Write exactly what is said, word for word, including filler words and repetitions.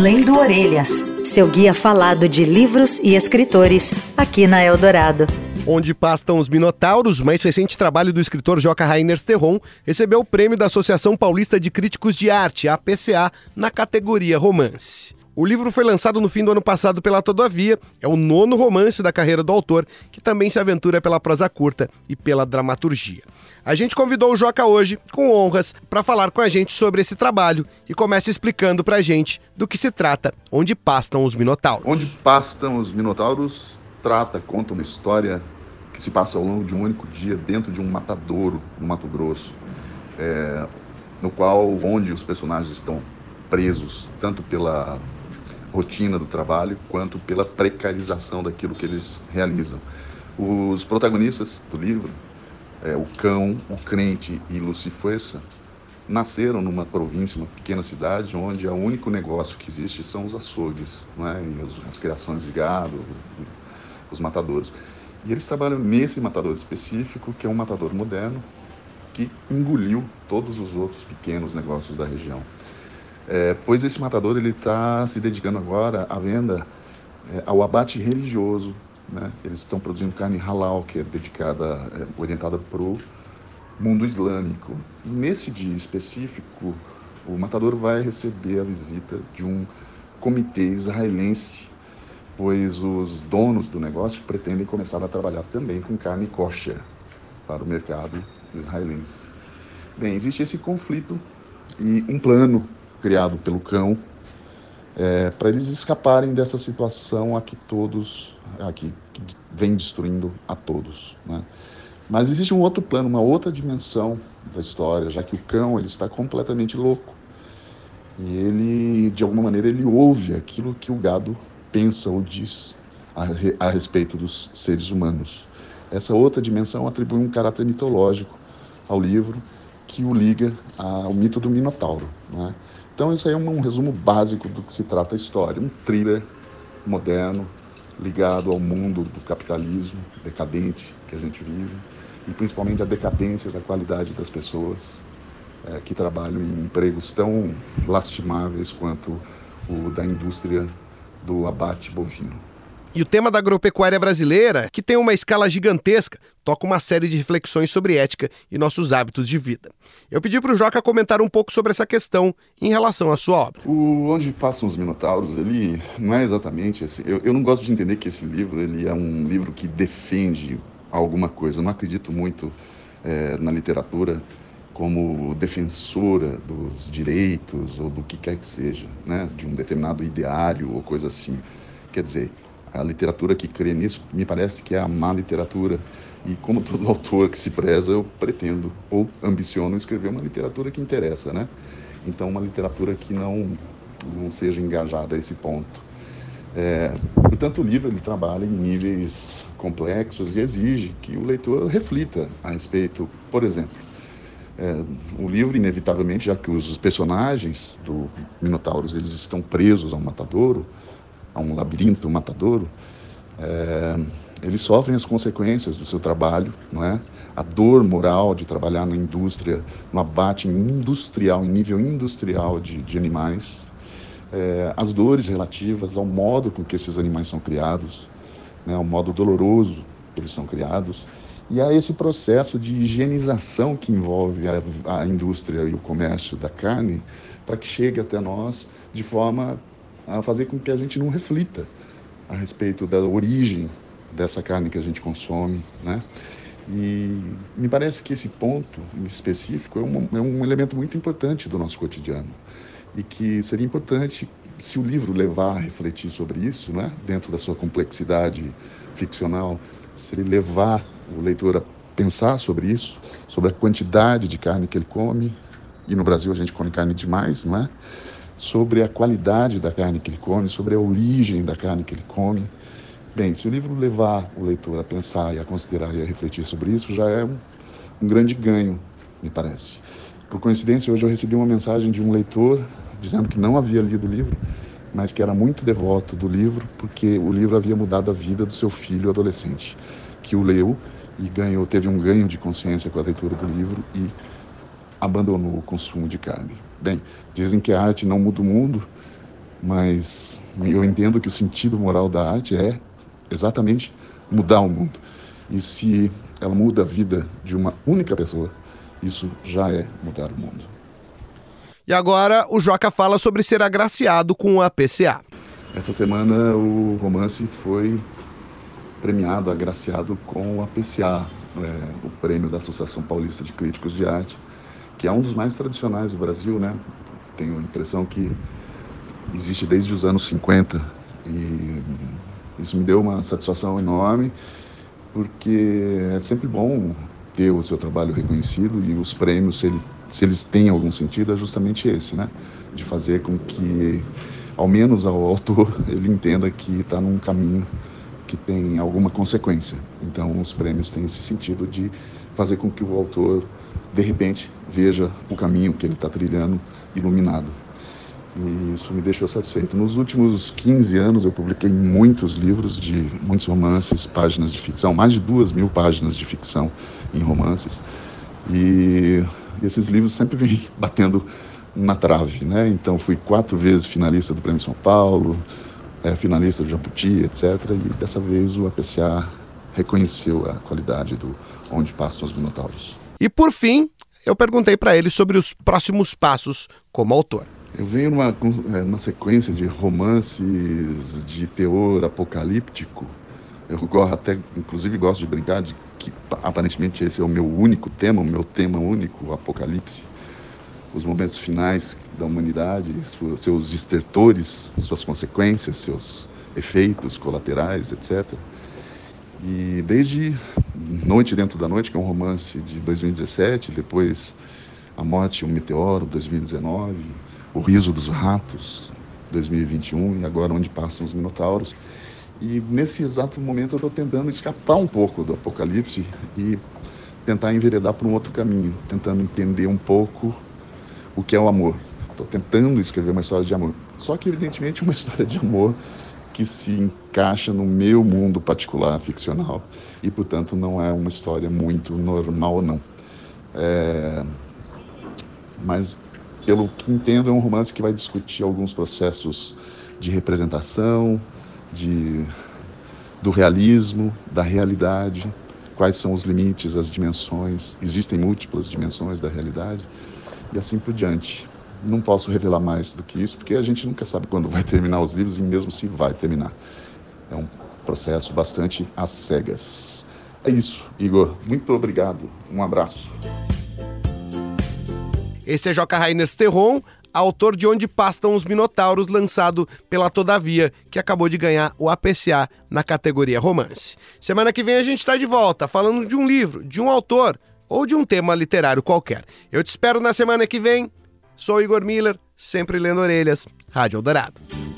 Lendo Orelhas, seu guia falado de livros e escritores, aqui na Eldorado. Onde Pastam os Minotauros, mais recente trabalho do escritor Joca Reiners Terron, recebeu o prêmio da Associação Paulista de Críticos de Arte, A P C A, na categoria romance. O livro foi lançado no fim do ano passado pela Todavia, é o nono romance da carreira do autor, que também se aventura pela prosa curta e pela dramaturgia. A gente convidou o Joca hoje, com honras, para falar com a gente sobre esse trabalho e começa explicando pra gente do que se trata Onde Pastam os Minotauros. Onde Pastam os Minotauros trata, conta uma história que se passa ao longo de um único dia dentro de um matadouro no Mato Grosso, é, no qual onde os personagens estão presos, tanto pela rotina do trabalho, quanto pela precarização daquilo que eles realizam. Os protagonistas do livro, é, o Cão, o Crente e Lucifuerça, nasceram numa província, uma pequena cidade, onde o único negócio que existe são os açougues, não é? E as criações de gado, os matadouros. E eles trabalham nesse matador específico, que é um matador moderno, que engoliu todos os outros pequenos negócios da região. É, pois esse matador ele está se dedicando agora à venda, é, ao abate religioso, né? Eles estão produzindo carne halal, que é dedicada, é, orientada para o mundo islâmico. E nesse dia específico, o matador vai receber a visita de um comitê israelense, pois os donos do negócio pretendem começar a trabalhar também com carne kosher para o mercado israelense. Bem, existe esse conflito e um plano criado pelo Cão, é, para eles escaparem dessa situação a que todos, a que, que vem destruindo a todos, né? Mas existe um outro plano, uma outra dimensão da história, já que o Cão ele está completamente louco e ele, de alguma maneira, ele ouve aquilo que o gado pensa ou diz a, a respeito dos seres humanos. Essa outra dimensão atribui um caráter mitológico ao livro que o liga ao mito do Minotauro, né? Então, isso aí é um, um resumo básico do que se trata a história. Um thriller moderno, ligado ao mundo do capitalismo decadente que a gente vive, e principalmente a decadência da qualidade das pessoas, é, que trabalham em empregos tão lastimáveis quanto o da indústria do abate bovino. E o tema da agropecuária brasileira, que tem uma escala gigantesca, toca uma série de reflexões sobre ética e nossos hábitos de vida. Eu pedi para o Joca comentar um pouco sobre essa questão em relação à sua obra. O Onde Passam os Minotauros, ele não é exatamente esse. Eu, eu não gosto de entender que esse livro ele é um livro que defende alguma coisa. Eu não acredito muito é, na literatura como defensora dos direitos ou do que quer que seja, né? De um determinado ideário ou coisa assim. Quer dizer, a literatura que crê nisso, me parece que é a má literatura. E como todo autor que se preza, eu pretendo ou ambiciono escrever uma literatura que interessa, né? Então, uma literatura que não, não seja engajada a esse ponto. É, portanto, o livro ele trabalha em níveis complexos e exige que o leitor reflita a respeito. Por exemplo, é, o livro, inevitavelmente, já que os personagens do Minotauros eles estão presos a um matadouro, a um labirinto, um matadouro, é, eles sofrem as consequências do seu trabalho, não é? A dor moral de trabalhar na indústria, no abate industrial, em nível industrial de, de animais, é, as dores relativas ao modo com que esses animais são criados, né? Ao modo doloroso que eles são criados, e a esse processo de higienização que envolve a, a indústria e o comércio da carne para que chegue até nós de forma a fazer com que a gente não reflita a respeito da origem dessa carne que a gente consome, né? E me parece que esse ponto em específico é um, é um elemento muito importante do nosso cotidiano e que seria importante se o livro levar a refletir sobre isso, né? Dentro da sua complexidade ficcional, se ele levar o leitor a pensar sobre isso, sobre a quantidade de carne que ele come, e no Brasil a gente come carne demais, não é? Sobre a qualidade da carne que ele come, sobre a origem da carne que ele come. Bem, se o livro levar o leitor a pensar e a considerar e a refletir sobre isso, já é um, um grande ganho, me parece. Por coincidência, hoje eu recebi uma mensagem de um leitor dizendo que não havia lido o livro, mas que era muito devoto do livro, porque o livro havia mudado a vida do seu filho adolescente, que o leu e ganhou, teve um ganho de consciência com a leitura do livro e abandonou o consumo de carne. Bem, dizem que a arte não muda o mundo, mas eu entendo que o sentido moral da arte é exatamente mudar o mundo. E se ela muda a vida de uma única pessoa, isso já é mudar o mundo. E agora o Joca fala sobre ser agraciado com o A P C A. Essa semana o romance foi premiado, agraciado com o A P C A, é, o prêmio da Associação Paulista de Críticos de Arte, que é um dos mais tradicionais do Brasil, né? Tenho a impressão que existe desde os anos cinquenta e isso me deu uma satisfação enorme, porque é sempre bom ter o seu trabalho reconhecido, e os prêmios, se, ele, se eles têm algum sentido, é justamente esse, né? De fazer com que, ao menos ao autor, ele entenda que está num caminho que tem alguma consequência. Então, os prêmios têm esse sentido de fazer com que o autor, de repente, veja o caminho que ele está trilhando iluminado. E isso me deixou satisfeito. Nos últimos quinze anos eu publiquei muitos livros, de muitos romances, páginas de ficção, mais de duas mil páginas de ficção em romances, e esses livros sempre vêm batendo na trave, né? Então fui quatro vezes finalista do Prêmio São Paulo, é, finalista do Jabuti, etcétera. E dessa vez o A P C A reconheceu a qualidade do Onde Pastam os Minotauros. E por fim, eu perguntei para ele sobre os próximos passos como autor. Eu venho numa, numa sequência de romances de teor apocalíptico. Eu gosto, até, inclusive gosto de brincar de que aparentemente esse é o meu único tema, o meu tema único, o apocalipse. Os momentos finais da humanidade, seus estertores, suas consequências, seus efeitos colaterais, etcétera. E desde Noite Dentro da Noite, que é um romance de dois mil e dezessete, depois A Morte e o Meteoro, dois mil e dezenove... O Riso dos Ratos, dois mil e vinte e um, e agora Onde Pastam os Minotauros. E nesse exato momento eu estou tentando escapar um pouco do apocalipse e tentar enveredar por um outro caminho, tentando entender um pouco o que é o amor. Estou tentando escrever uma história de amor. Só que, evidentemente, uma história de amor que se encaixa no meu mundo particular, ficcional, e, portanto, não é uma história muito normal, não. É... Mas... Pelo que entendo, é um romance que vai discutir alguns processos de representação, de, do realismo, da realidade, quais são os limites, as dimensões, existem múltiplas dimensões da realidade e assim por diante. Não posso revelar mais do que isso, porque a gente nunca sabe quando vai terminar os livros e mesmo se vai terminar. É um processo bastante às cegas. É isso, Igor. Muito obrigado. Um abraço. Esse é Joca Reiners Terron, autor de Onde Pastam os Minotauros, lançado pela Todavia, que acabou de ganhar o A P C A na categoria romance. Semana que vem a gente está de volta, falando de um livro, de um autor ou de um tema literário qualquer. Eu te espero na semana que vem. Sou Igor Miller, sempre lendo orelhas, Rádio Eldorado.